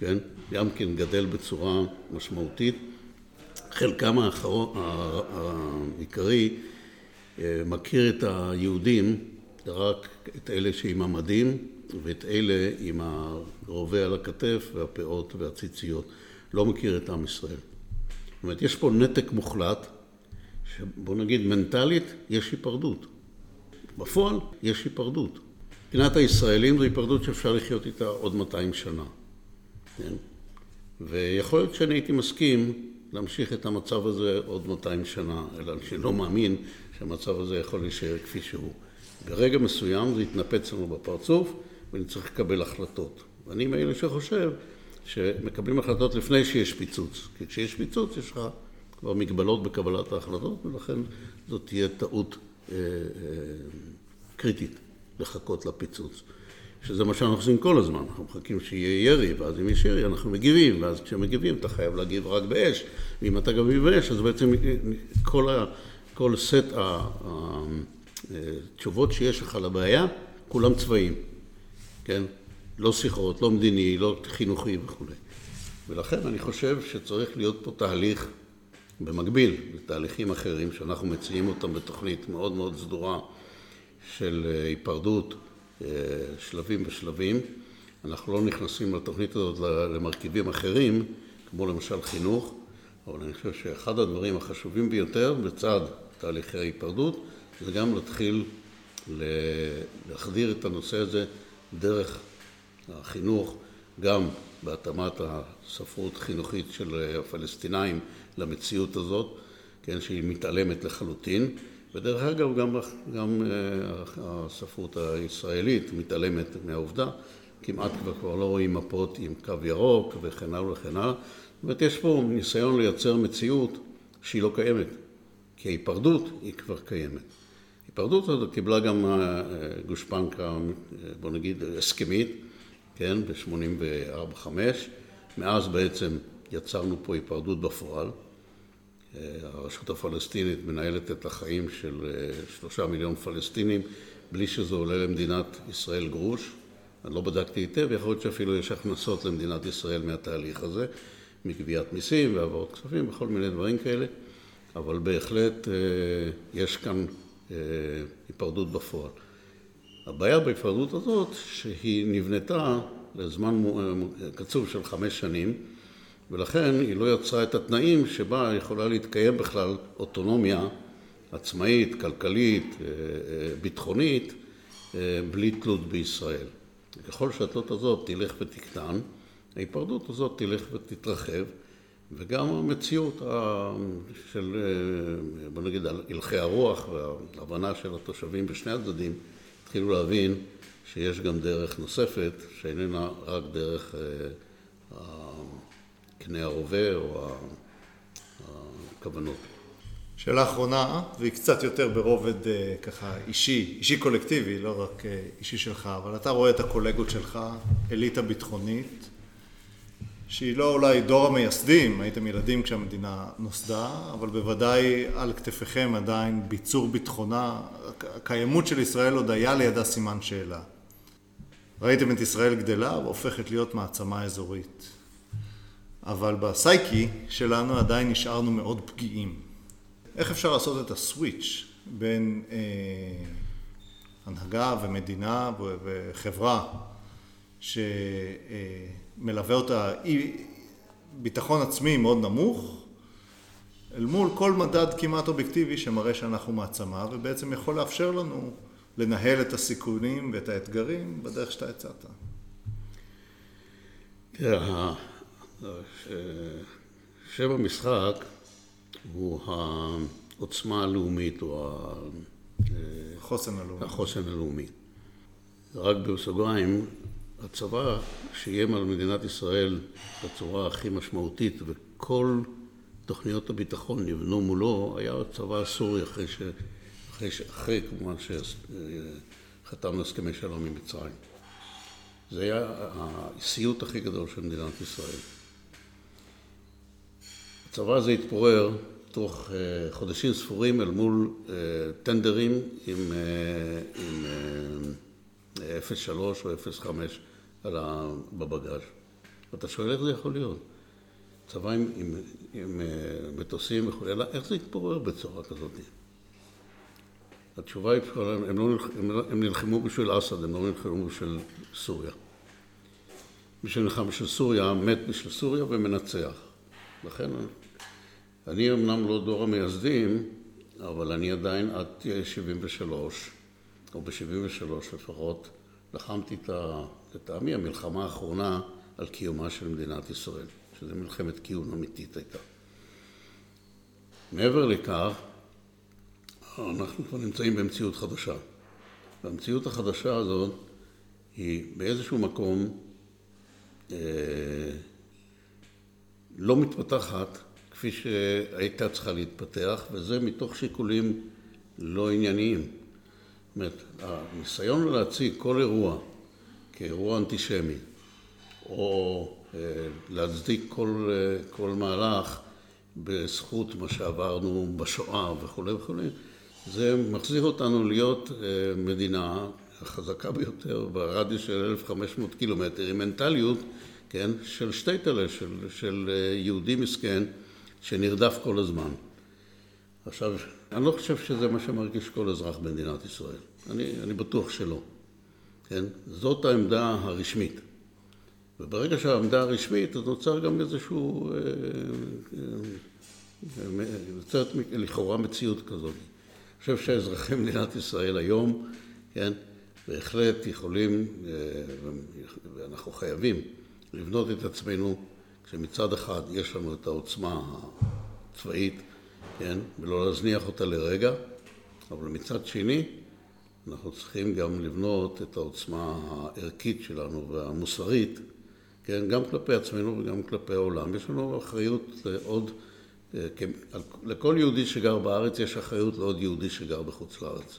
כן? גם כן גדל בצורה משמעותית. חלקם העיקרי מכיר את היהודים, רק את אלה שעם המדים ואת אלה עם הרובה על הכתף והפאות והציציות. לא מכיר את עם ישראל. זאת אומרת, יש פה נתק מוחלט, שבוא נגיד מנטלית יש היפרדות. בפועל יש היפרדות. מבחינת הישראלים זו היפרדות שאפשר לחיות איתה עוד 200 שנה. כן? ויכול להיות שאני הייתי מסכים להמשיך את המצב הזה עוד 200 שנה, אלא אני לא מאמין שהמצב הזה יכול להישאר כפי שהוא. ברגע מסוים זה יתנפץ לנו בפרצוף ואני צריך לקבל החלטות. ואני מאלה שחושב שמקבלים החלטות לפני שיש פיצוץ, כי כשיש פיצוץ יש לך כבר מגבלות בקבלת ההחלטות, ולכן זאת תהיה טעות קריטית לחכות לפיצוץ. שזה מה שאנחנו עושים כל הזמן, אנחנו מחכים שיהיה ירי, ואז אם יש ירי אנחנו מגיבים, ואז כשמגיבים אתה חייב להגיב רק באש, ואם אתה גם באש, אז בעצם כל סט התשובות שיש לך לבעיה, כולם צבעים, כן? לא שיחות, לא מדיני, לא חינוכי וכו'. ולכן אני חושב שצריך להיות פה תהליך במקביל לתהליכים אחרים שאנחנו מציעים אותם בתוכנית מאוד מאוד סדורה של היפרדות, שלבים בשלבים. אנחנו לא נכנסים לתוכנית הזאת למרכיבים אחרים, כמו למשל חינוך, אבל אני חושב שאחד הדברים החשובים ביותר בצד תהליכי ההיפרדות, זה גם להתחיל להחדיר את הנושא הזה דרך החינוך, גם בהתאמת הספרות חינוכית של הפלסטינאים למציאות הזאת, כן, שהיא מתעלמת לחלוטין. ודרך אגב, גם הספרות הישראלית מתעלמת מהעובדה, כמעט כבר לא רואים מפות עם קו ירוק וכן הלאה וכן הלאה. זאת אומרת, יש פה ניסיון לייצר מציאות שהיא לא קיימת, כי ההיפרדות היא כבר קיימת. ההיפרדות הזאת קיבלה גם גושפנקה, בוא נגיד, הסכמית, כן, ב-84-5. מאז בעצם יצרנו פה היפרדות בפועל. הרשות הפלסטינית מנהלת את החיים של 3 מיליון פלסטינים, בלי שזה עולה למדינת ישראל גרוש. אני לא בדקתי היטב, יכול להיות שאפילו יש הכנסות למדינת ישראל מהתהליך הזה, מגביית מיסים ועברות כספים וכל מיני דברים כאלה, אבל בהחלט יש כאן היפרדות בפועל. הבעיה בהיפרדות הזאת שהיא נבנתה לזמן קצוב של 5 שנים, ולכן היא לא יצרה את התנאים שבה יכולה להתקיים בכלל אוטונומיה עצמאית, כלכלית, ביטחונית, בלי תלות בישראל. ככל שהתלות הזאת תלך ותקטן, ההיפרדות הזאת תלך ותתרחב, וגם המציאות של, בוא נגיד, הלכי הרוח וההבנה של התושבים בשני הצדדים, התחילו להבין שיש גם דרך נוספת, שאיננה רק דרך קנה הרובה או הכוונות. שאלה אחרונה, והיא קצת יותר ברובד ככה אישי קולקטיבי, לא רק אישי שלך, אבל אתה רואה את הקולגות שלך, אליטה ביטחונית, שהיא לא אולי דור המייסדים, הייתם ילדים כשהמדינה נוסדה, אבל בוודאי על כתפיכם עדיין ביצור ביטחונה, הקיימות של ישראל עוד היה לידה סימן שאלה. ראיתם את ישראל גדלה והופכת להיות מעצמה אזורית. אבל בסייקי שלנו עדיין נשארנו מאוד פגיעים. איך אפשר לעשות את הסוויץ' בין הנהגה ומדינה וחברה שמלווה אותה ביטחון עצמי מאוד נמוך, אל מול כל מדד כמעט אובייקטיבי שמראה שאנחנו מעצמה, ובעצם יכול לאפשר לנו לנהל את הסיכונים ואת האתגרים בדרך שאתה הצעת. תראה, שם המשחק הוא העוצמה הלאומית או החוסן הלאומי. רק בסוגריים, הצבא שיים על מדינת ישראל בצורה הכי משמעותית, וכל תוכניות הביטחון נבנו מולו, היה הצבא הסורי אחרי כמובן שחתמנו הסכמי שלום עם מצרים. זה היה הסיוט הכי גדול של מדינת ישראל. הצבא הזה התפורר תוך חודשים ספורים אל מול טנדרים עם 0.3 או 0.5 בבגש. ואתה שואל איך זה יכול להיות? צבא עם מטוסים וכו', אלא איך זה התפורר בצורה כזאת? התשובה היא, הם נלחמו בשביל אסד, הם לא נלחמו בשביל סוריה. מי שנלחם בשביל סוריה, מת בשביל סוריה ומנצח. לכן, אני אמנם לא דור המייסדים, אבל אני עדיין עד 73, או ב-73 לפחות, לחמתי לטעמי המלחמה האחרונה על קיומה של מדינת ישראל, שזו מלחמת קיום אמיתית הייתה. מעבר לכך, אנחנו כבר נמצאים במציאות חדשה. והמציאות החדשה הזאת היא באיזשהו מקום לא מתפתחת כפי שהייתה צריכה להתפתח, וזה מתוך שיקולים לא ענייניים. זאת אומרת, הניסיון להציג כל אירוע כאירוע אנטישמי, או להצדיק כל מהלך בזכות מה שעברנו בשואה וכו' וכו', זה מחזיר אותנו להיות מדינה החזקה ביותר ברדיוס של 1,500 קילומטר, עם מנטליות, כן, של שטייטלה, של יהודי מסכן שנרדף כל הזמן. עכשיו, אני לא חושב שזה מה שמרגיש כל אזרח במדינת ישראל. אני בטוח שלא. כן? זאת העמדה הרשמית. וברגע שהעמדה הרשמית, אז נוצר גם איזשהו, נוצרת לכאורה מציאות כזאת. אני חושב שהאזרחי מדינת ישראל היום, כן, בהחלט יכולים, ואנחנו חייבים, לבנות את עצמנו, כשמצד אחד יש לנו את העוצמה הצבאית, כן, ולא להזניח אותה לרגע, אבל מצד שני, אנחנו צריכים גם לבנות את העוצמה הערכית שלנו והמוסרית, כן, גם כלפי עצמנו וגם כלפי העולם. יש לנו אחריות עוד, לכל יהודי שגר בארץ יש אחריות לעוד יהודי שגר בחוץ לארץ.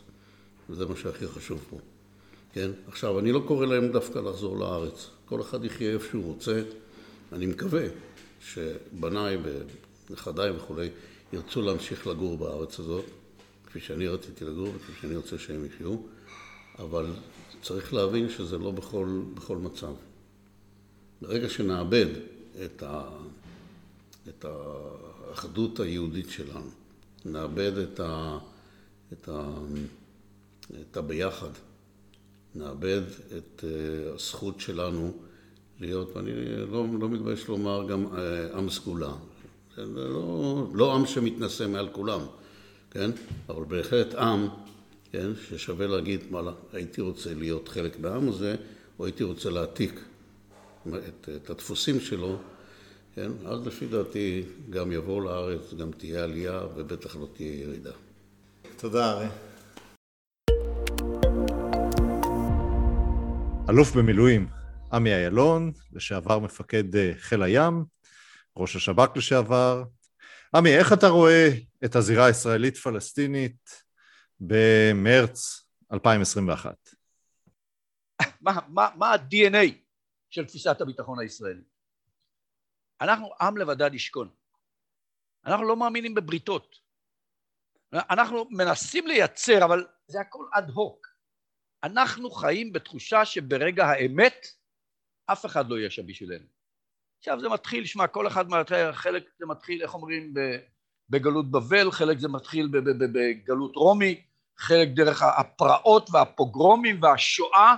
וזה מה שהכי חשוב פה. כן? עכשיו, אני לא קורא להם דווקא לחזור לארץ. כל אחד יחיה איפה שהוא רוצה. אני מקווה שבניי ונכדיי וכולי ירצו להמשיך לגור בארץ הזאת, כפי שאני רציתי לגור וכפי שאני רוצה שהם יחיו. אבל צריך להבין שזה לא בכל מצב. ברגע שנאבד את האחדות היהודית שלנו, נאבד את הביחד, נאבד את הזכות שלנו להיות, ואני לא מתבייש לומר גם עם סגולה, לא עם שמתנסה מעל כולם, כן? אבל בהחלט עם, כן? ששווה להגיד, הייתי רוצה להיות חלק מהעם הזה, או הייתי רוצה להעתיק את הדפוסים שלו, כן? אז לפי דעתי גם יבוא לארץ, גם תהיה עלייה ובטח לא תהיה ירידה. תודה אריה. אלוף במילואים עמי הילון, לשעבר מפקד חיל הים, ראש השב"כ לשעבר. עמי, איך אתה רואה את הזירה הישראלית-פלסטינית במרץ 2021? מה ה-DNA של תפיסת הביטחון הישראלית? אנחנו עם לבדד ישכון. אנחנו לא מאמינים בבריתות. אנחנו מנסים לייצר, אבל זה הכל אד-הוק. אנחנו חיים בתחושה שברגע האמת אף אחד לא יהיה שם בשבילנו. עכשיו זה מתחיל, שמע, כל אחד מהתחיל, חלק זה מתחיל, איך אומרים, בגלות בבל, חלק זה מתחיל בגלות רומי, חלק דרך הפרעות והפוגרומים והשואה,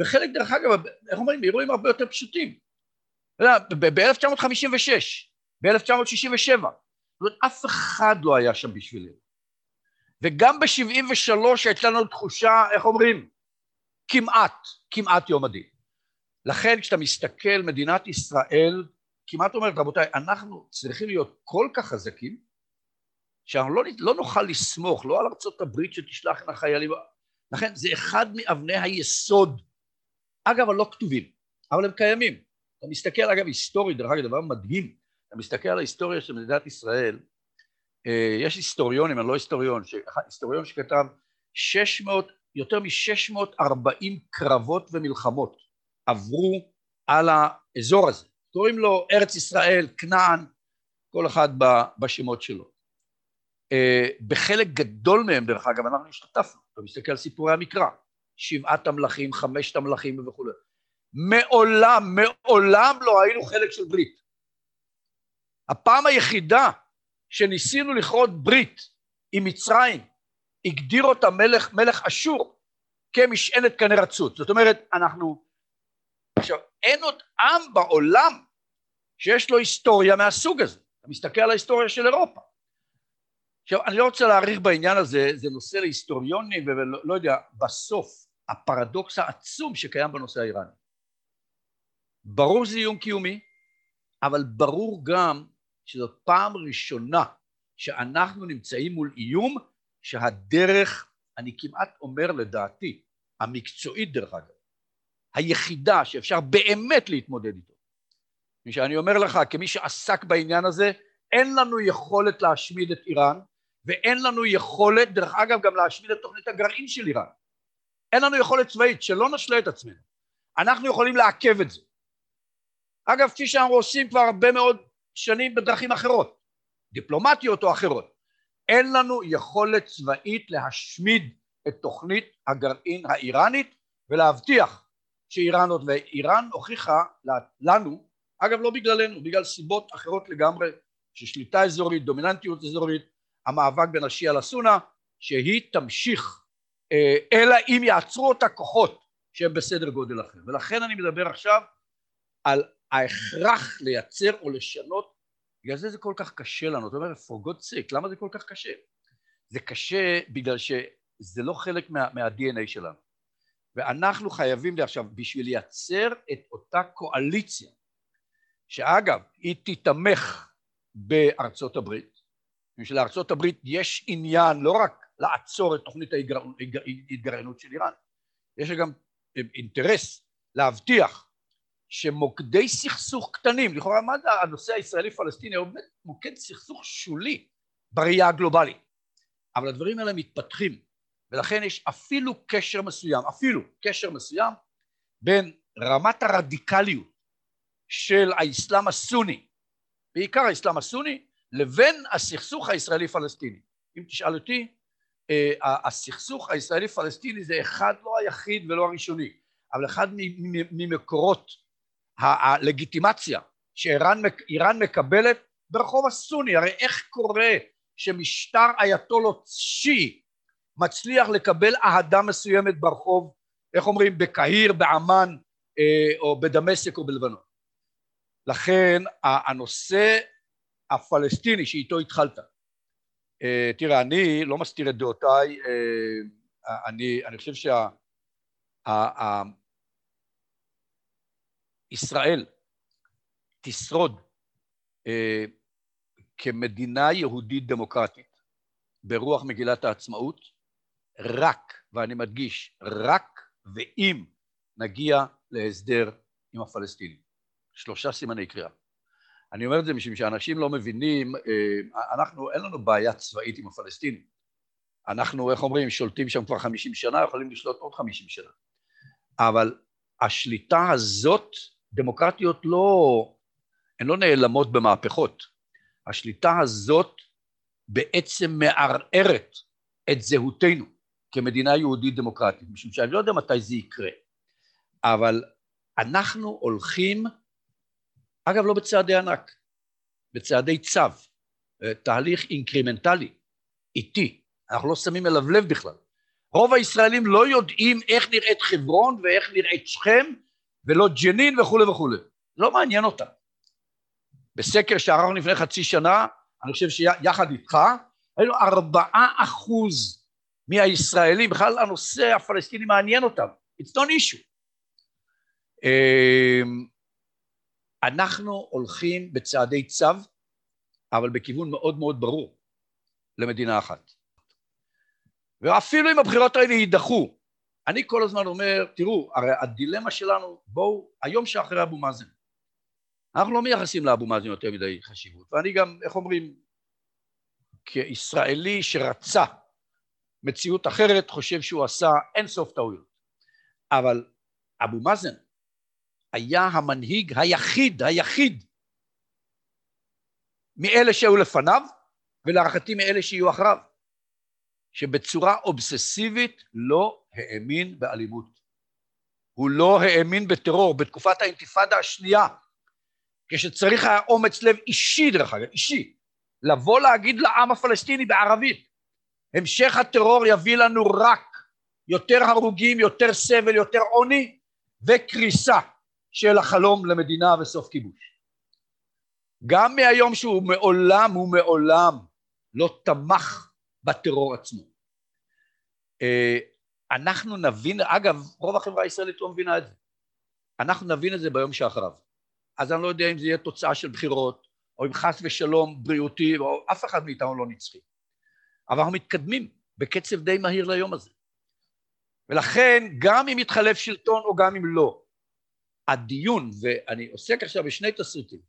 וחלק דרך אגב, איך אומרים, אירועים הרבה יותר פשוטים. ב-1956, ב-1967, אף אחד לא היה שם בשבילנו. וגם ב-73 הייתה לנו תחושה, איך אומרים, כמעט יום הדין. לכן כשאתה מסתכל, מדינת ישראל כמעט אומרת, רבותיי, אנחנו צריכים להיות כל כך חזקים, שאנחנו לא נוכל לסמוך, לא על ארצות הברית שתשלח לחיילים, לכן זה אחד מאבני היסוד, אגב, לא כתובים, אבל הם קיימים. אתה מסתכל, אגב, היסטורית, דרך אגב, דבר מדהים, אתה מסתכל על ההיסטוריה של מדינת ישראל, יש היסטוריונים, אני לא היסטוריון, היסטוריון שכתב יותר מ-640 קרבות ומלחמות עברו על האזור הזה, קוראים לו ארץ ישראל, כנען, כל אחד בשמות שלו. בחלק גדול מהם דרך אגב אנחנו השתתפנו, אתה מסתכל על סיפורי המקרא, 7 המלכים, 5 המלכים וכו'. מעולם לא היינו חלק של ברית. הפעם היחידה שניסינו לכרות ברית עם מצרים, הגדיר אותה מלך אשור כמשענת קנה רצוץ. זאת אומרת, אנחנו, עכשיו, אין עוד עם בעולם שיש לו היסטוריה מהסוג הזה. אתה מסתכל על ההיסטוריה של אירופה. עכשיו, אני לא רוצה להאריך בעניין הזה, זה נושא להיסטוריונים, ולא יודע, בסוף, הפרדוקס העצום שקיים בנושא האיראני. ברור זה איום קיומי, אבל ברור גם, שזאת פעם ראשונה שאנחנו נמצאים מול איום שהדרך, אני כמעט אומר לדעתי, המקצועית דרך אגב, היחידה שאפשר באמת להתמודד איתו. כפי שאני אומר לך, כמי שעסק בעניין הזה, אין לנו יכולת להשמיד את איראן, ואין לנו יכולת, דרך אגב, גם להשמיד את תוכנית הגרעין של איראן. אין לנו יכולת צבאית, שלא נשלה את עצמנו. אנחנו יכולים לעכב את זה. אגב, כפי שאנחנו עושים כבר הרבה מאוד שנים בדרכים אחרות, דיפלומטיות או אחרות, אין לנו יכולת צבאית להשמיד את תוכנית הגרעין האיראנית, ולהבטיח שאיראן הוכיחה לנו, אגב לא בגללנו, בגלל סיבות אחרות לגמרי, ששליטה אזורית, דומיננטיות אזורית, המאבק בין השיעה לסונה, שהיא תמשיך, אלא אם יעצרו אותה כוחות שהם בסדר גודל אחר. ולכן אני מדבר עכשיו על ההכרח לייצר או לשנות, בגלל זה כל כך קשה לנו, זאת אומרת, for God's sake, למה זה כל כך קשה? זה קשה בגלל שזה לא חלק מה-DNA שלנו, ואנחנו חייבים עכשיו, בשביל לייצר את אותה קואליציה, שאגב, היא תתמך בארצות הברית, בשביל ארצות הברית יש עניין לא רק לעצור את תוכנית ההתגרענות של איראן, יש גם אינטרס להבטיח, שמוקדי סכסוך קטנים, לכאורה מה זה הנושא הישראלי-פלסטיני, הוא מוקד סכסוך שולי בראייה הגלובלית, אבל הדברים האלה מתפתחים, ולכן יש אפילו קשר מסוים בין רמת הרדיקליות של האסלאם הסוני, בעיקר האסלאם הסוני, לבין הסכסוך הישראלי-פלסטיני. אם תשאל אותי, הסכסוך הישראלי-פלסטיני זה אחד לא היחיד ולא הראשוני, אבל אחד ממקורות הלגיטימציה שאיראן מקבלת ברחוב הסוני. הרי איך קורה שמשטר אייתולות שיעי מצליח לקבל אהדה מסוימת ברחוב, איך אומרים, בקהיר, בעמן או בדמשק או בלבנון? לכן הנושא הפלסטיני שאיתו התחלת, תראה, אני לא מסתיר את דעותיי, אני חושב ישראל תשרוד כמדינה יהודית דמוקרטית ברוח מגילת העצמאות, רק, ואני מדגיש, רק ואם נגיע להסדר עם הפלסטינים. 3 סימני קריאה. אני אומר את זה משום שאנשים לא מבינים, אין לנו בעיה צבאית עם הפלסטינים. אנחנו, איך אומרים, שולטים שם כבר 50 שנה, יכולים לשלוט עוד 50 שנה. אבל השליטה הזאת, דמוקרטיות הן לא נעלמות במהפכות. השליטה הזאת בעצם מערערת את זהותנו, כמדינה יהודית דמוקרטית, משום שאני לא יודע מתי זה יקרה, אבל אנחנו הולכים, אגב לא בצעדי ענק, בצעדי צו, תהליך אינקרימנטלי, איטי, אנחנו לא שמים אליו לב בכלל, רוב הישראלים לא יודעים איך נראית חברון ואיך נראית שכם, ולא ג'נין וכו' וכו', לא מעניין אותם. בסקר שערכנו לפני חצי שנה, אני חושב שיחד איתך, היינו 4% מהישראלים, בכלל הנושא הפלסטיני מעניין אותם, it's not issue. אנחנו הולכים בצעדי צו, אבל בכיוון מאוד מאוד ברור, למדינה אחת. ואפילו אם הבחירות האלה יידחו, אני כל הזמן אומר, תראו, הרי הדילמה שלנו, בואו, היום שאחרי אבו מאזן, אנחנו לא מייחסים לאבו מאזן יותר מדי חשיבות, ואני גם, איך אומרים, כישראלי שרצה מציאות אחרת, חושב שהוא עשה אינסוף טעויות, אבל אבו מאזן היה המנהיג היחיד, מאלה שהיו לפניו, ולהערכתי מאלה שיהיו אחריו, שבצורה אובססיבית לא האמין באלימות. הוא לא האמין בטרור, בתקופת האינתיפאדה השנייה, כשצריך היה אומץ לב אישי דרך אגב, אישי, לבוא להגיד לעם הפלסטיני בערבית, המשך הטרור יביא לנו רק יותר הרוגים, יותר סבל, יותר עוני, וקריסה של החלום למדינה וסוף כיבוש. גם מהיום שהוא מעולם לא תמך בטרור עצמו. אנחנו נבין, אגב, רוב החברה הישראלית לא מבינה את זה. אנחנו נבין את זה ביום שאחריו. אז אני לא יודע אם זה יהיה תוצאה של בחירות, או אם חס ושלום בריאותי, או אף אחד מאיתנו לא נצחי. אבל אנחנו מתקדמים בקצב די מהיר ליום הזה. ולכן, גם אם יתחלף שלטון או גם אם לא, הדיון, ואני עוסק עכשיו בשני תסריטים,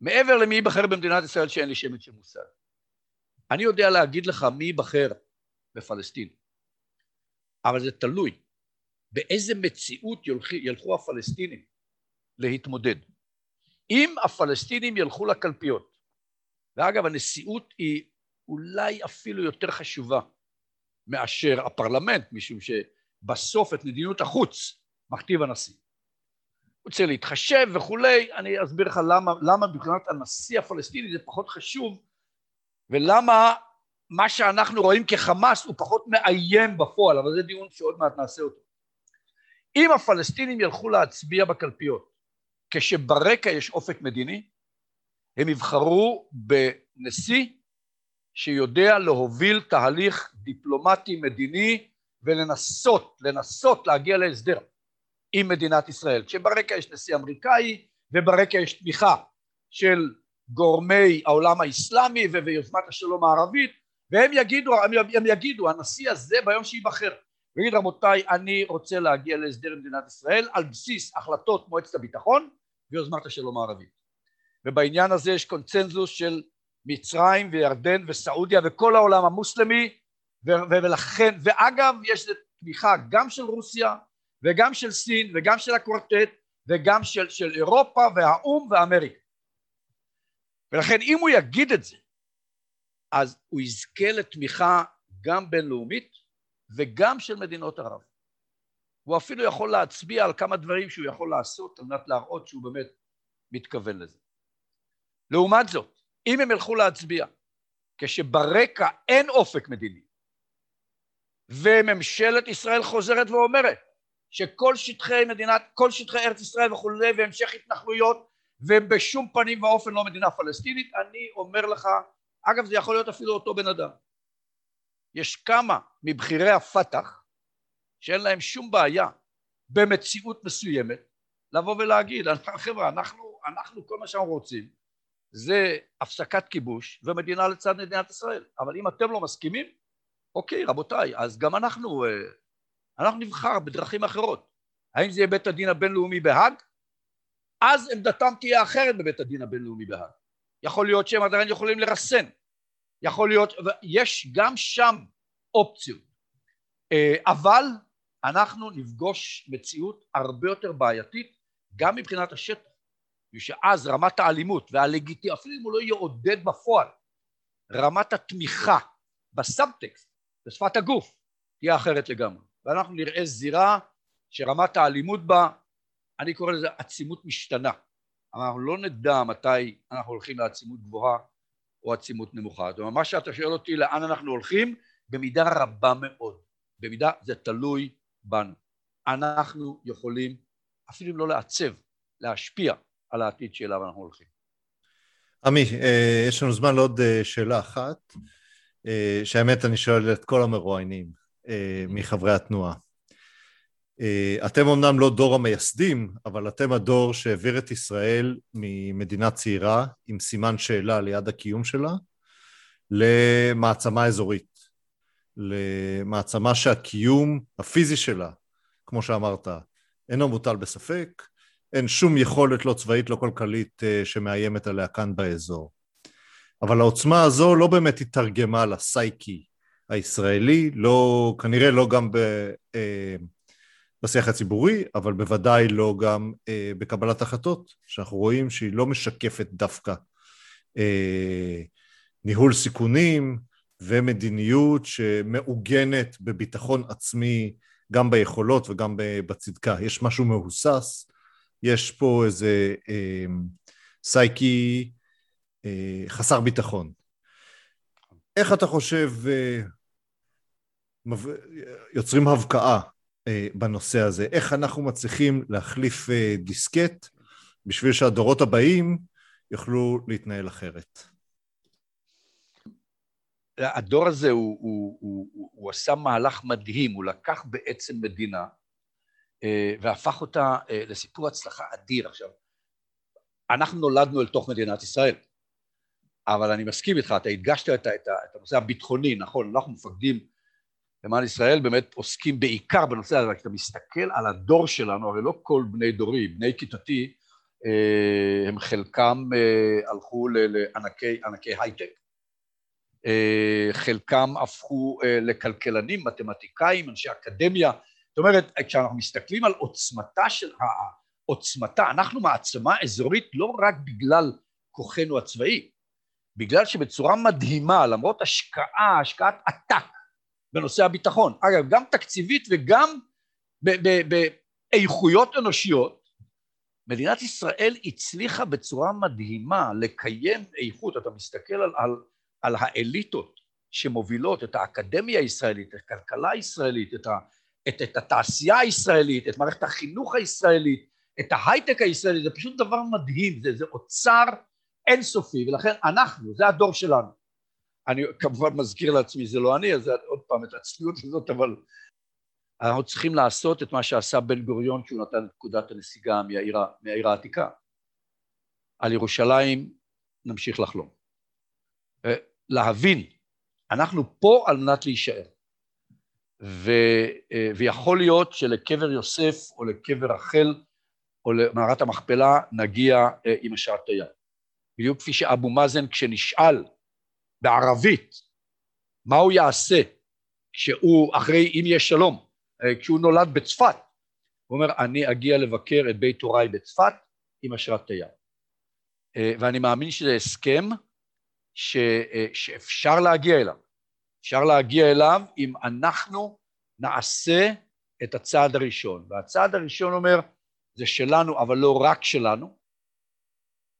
מעבר למי ייבחר במדינת ישראל שאין לי שמץ של מושג. אני יודע להגיד לך מי ייבחר בפלסטין, אבל זה תלוי באיזה מציאות ילכו הפלסטינים להתמודד. אם הפלסטינים ילכו לקלפיות, ואגב הנשיאות היא אולי אפילו יותר חשובה מאשר הפרלמנט, משום שבסוף את מדיניות החוץ מכתיב הנשיא. הוא רוצה להתחשב וכולי, אני אסביר לך למה מבחינת הנשיא הפלסטיני זה פחות חשוב, ולמה מה שאנחנו רואים כחמאס הוא פחות מאיים בפועל, אבל זה דיון שעוד מעט נעשה אותו. אם הפלסטינים ילכו להצביע בקלפיות, כשברקע יש אופק מדיני, הם יבחרו בנשיא שיודע להוביל תהליך דיפלומטי מדיני, ולנסות להגיע להסדר עם מדינת ישראל, כשברקע יש נשיא אמריקאי, וברקע יש תמיכה של גורמי העולם האסלאמי וביוזמת השלום הערבית, והם יגידו, הנשיא הזה ביום שייבחר, ויגיד רבותיי, אני רוצה להגיע להסדר מדינת ישראל, על בסיס החלטות מועצת הביטחון, ויוזמת השלום הערבית. ובעניין הזה יש קונצנזוס של מצרים וירדן וסעודיה, וכל העולם המוסלמי, ולכן, ואגב יש תמיכה גם של רוסיה, וגם של סין, וגם של הקוורטט, וגם של אירופה, והאום ואמריקה. ולכן אם הוא יגיד את זה, אז הוא יזכה לתמיכה גם בינלאומית, וגם של מדינות ערב. הוא אפילו יכול להצביע על כמה דברים שהוא יכול לעשות, על מנת להראות שהוא באמת מתכוון לזה. לעומת זאת, אם הם ילכו להצביע, כשברקע אין אופק מדיני, וממשלת ישראל חוזרת ואומרת, שכל שטחי מדינת, כל שטחי ארץ ישראל וכולי, והמשך התנחלויות, ובשום פנים ואופן לא מדינה פלסטינית, אני אומר לך, אגב זה יכול להיות אפילו אותו בן אדם. יש כמה מבחירי הפתח, שאין להם שום בעיה, במציאות מסוימת, לבוא ולהגיד, חבר'ה, אנחנו כל מה שאנחנו רוצים, זה הפסקת כיבוש, ומדינה לצד מדינת ישראל, אבל אם אתם לא מסכימים, אוקיי רבותיי, אז גם אנחנו נבחר בדרכים אחרות. האם זה יהיה בית הדין הבינלאומי בהאג? אז עמדתם תהיה אחרת בבית הדין הבינלאומי בהאג. יכול להיות שהם עדיין יכולים לרסן. יכול להיות, יש גם שם אופציות. אבל אנחנו נפגוש מציאות הרבה יותר בעייתית, גם מבחינת השטח. ושאז רמת האלימות והלגיטימיות, אפילו אם הוא לא יעודד בפועל, רמת התמיכה בסאבטקסט, בשפת הגוף, תהיה אחרת לגמרי. ואנחנו נראה זירה שרמת האלימות בה, אני קורא לזה עצימות משתנה. אבל אנחנו לא נדע מתי אנחנו הולכים לעצימות גבוהה או עצימות נמוכה. זאת אומרת, מה שאתה שואל אותי לאן אנחנו הולכים, במידה רבה מאוד. במידה זה תלוי בנו. אנחנו יכולים, אפילו לא לעצב, להשפיע על העתיד שאליו אנחנו הולכים. עמי, יש לנו זמן לעוד שאלה אחת, שהאמת אני שואל את כל המרואיינים מחברי התנועה. אתם אמנם לא דור המייסדים, אבל אתם הדור שהעביר את ישראל ממדינה צעירה, עם סימן שאלה ליד הקיום שלה, למעצמה אזורית, למעצמה שהקיום הפיזי שלה, כמו שאמרת, אינו מוטל בספק, אין שום יכולת לא צבאית, לא כלכלית שמאיימת עליה כאן באזור. אבל העוצמה הזו לא באמת התרגמה לסייקי הישראלי, לא, כנראה לא גם בשיח הציבורי, אבל בוודאי לא גם בקבלת החלטות, שאנחנו רואים שהיא לא משקפת דווקא ניהול סיכונים ומדיניות שמעוגנת בביטחון עצמי, גם ביכולות וגם בצדקה. יש משהו מהוסס, יש פה איזה סייקי חסר ביטחון. איך אתה חושב יוצרים הבקעה בנושא הזה? איך אנחנו מצליחים להחליף דיסקט בשביל שהדורות הבאים יוכלו להתנהל אחרת? הדור הזה הוא עשה מהלך מדהים, הוא לקח בעצם מדינה, והפך אותה לסיפור הצלחה אדיר. עכשיו, אנחנו נולדנו אל תוך מדינת ישראל, אבל אני מסכים איתך, אתה הדגשת את הנושא הביטחוני, נכון, אנחנו מפקדים למען ישראל, באמת עוסקים בעיקר בנושא הזה, כשאתה מסתכל על הדור שלנו, הרי לא כל בני דורי, בני כיתתי, הם חלקם הלכו לענקי הייטק, חלקם הפכו לכלכלנים, מתמטיקאים, אנשי אקדמיה. זאת אומרת, כשאנחנו מסתכלים על עוצמתה של העוצמתה, אנחנו מעצמה אזורית לא רק בגלל כוחנו הצבאי, בגלל שבצורה מדהימה, למרות השקעת עתק בנושא הביטחון, אגב, גם תקציבית וגם באיכויות אנושיות, מדינת ישראל הצליחה בצורה מדהימה לקיים איכות. אתה מסתכל על האליטות שמובילות את האקדמיה הישראלית, את הכלכלה הישראלית, את התעשייה הישראלית, את מערכת החינוך הישראלית, את ההייטק הישראלי, זה פשוט דבר מדהים, זה אוצר אינסופי, ולכן אנחנו, זה הדור שלנו. אני כמובן מזכיר לעצמי, זה לא אני, אז עוד פעם את הצליות הזאת, אבל אנחנו צריכים לעשות את מה שעשה בן גוריון, שהוא נתן את פקודת הנסיגה מהעיר העתיקה. על ירושלים נמשיך לחלום. להבין, אנחנו פה על מנת להישאר. ויכול להיות שלקבר יוסף או לקבר רחל או למערת המכפלה נגיע עם השעתיה. בדיוק כפי שאבו מאזן כשנשאל בערבית מה הוא יעשה כשהוא אחרי אם יש שלום, כשהוא נולד בצפת, הוא אומר אני אגיע לבקר את בית הוריי בצפת עם השעתיה. ואני מאמין שזה הסכם שאפשר להגיע אליו. אפשר להגיע אליו אם אנחנו נעשה את הצעד הראשון. והצעד הראשון אומר, זה שלנו, אבל לא רק שלנו,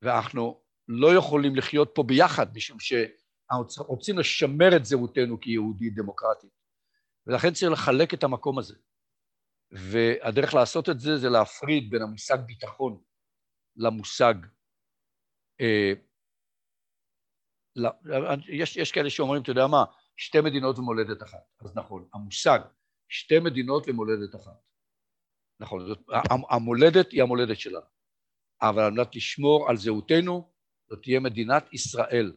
ואנחנו לא יכולים לחיות פה ביחד, משום שאנחנו רוצים לשמר את זהותנו כיהודית דמוקרטית. ולכן צריך לחלק את המקום הזה. והדרך לעשות את זה, זה להפריד בין המושג ביטחון למושג לא, יש כאלה שאומרים, אתה יודע מה, שתי מדינות ומולדת אחת. אז נכון, המושג, שתי מדינות ומולדת אחת. נכון, זאת, המולדת היא המולדת שלנו. אבל על מנת לשמור על זהותנו, זאת תהיה מדינת ישראל,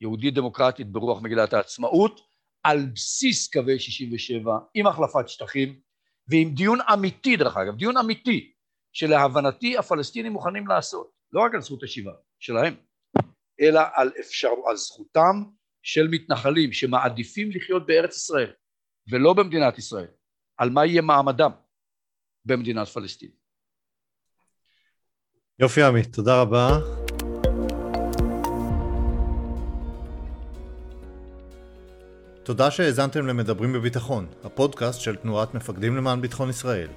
יהודית דמוקרטית ברוח מגילת העצמאות, על בסיס קווי 67, עם החלפת שטחים, ועם דיון אמיתי דרך אגב, דיון אמיתי, שלהבנתי הפלסטינים מוכנים לעשות, לא רק על זכות השיבה שלהם, אלא על זכותם של מתנחלים שמעדיפים לחיות בארץ ישראל ולא במדינת ישראל, על מה יהיה מעמדם במדינת פלסטין. יופי עמי, תודה רבה. תודה שהאזנתם למדברים בביטחון, הפודקאסט של תנועת מפקדים למען ביטחון ישראל.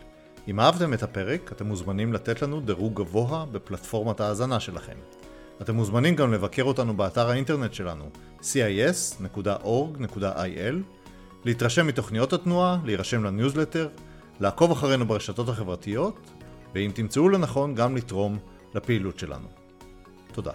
אם אהבתם את הפרק, אתם מוזמנים לתת לנו דירוג גבוה בפלטפורמת ההאזנה שלכם. אתם מוזמנים גם לבקר אותנו באתר האינטרנט שלנו, cis.org.il, להתרשם מתוכניות התנועה, להירשם לניוזלטר, לעקוב אחרינו ברשתות החברתיות, ואם תמצאו לנכון גם לתרום לפעילות שלנו. תודה.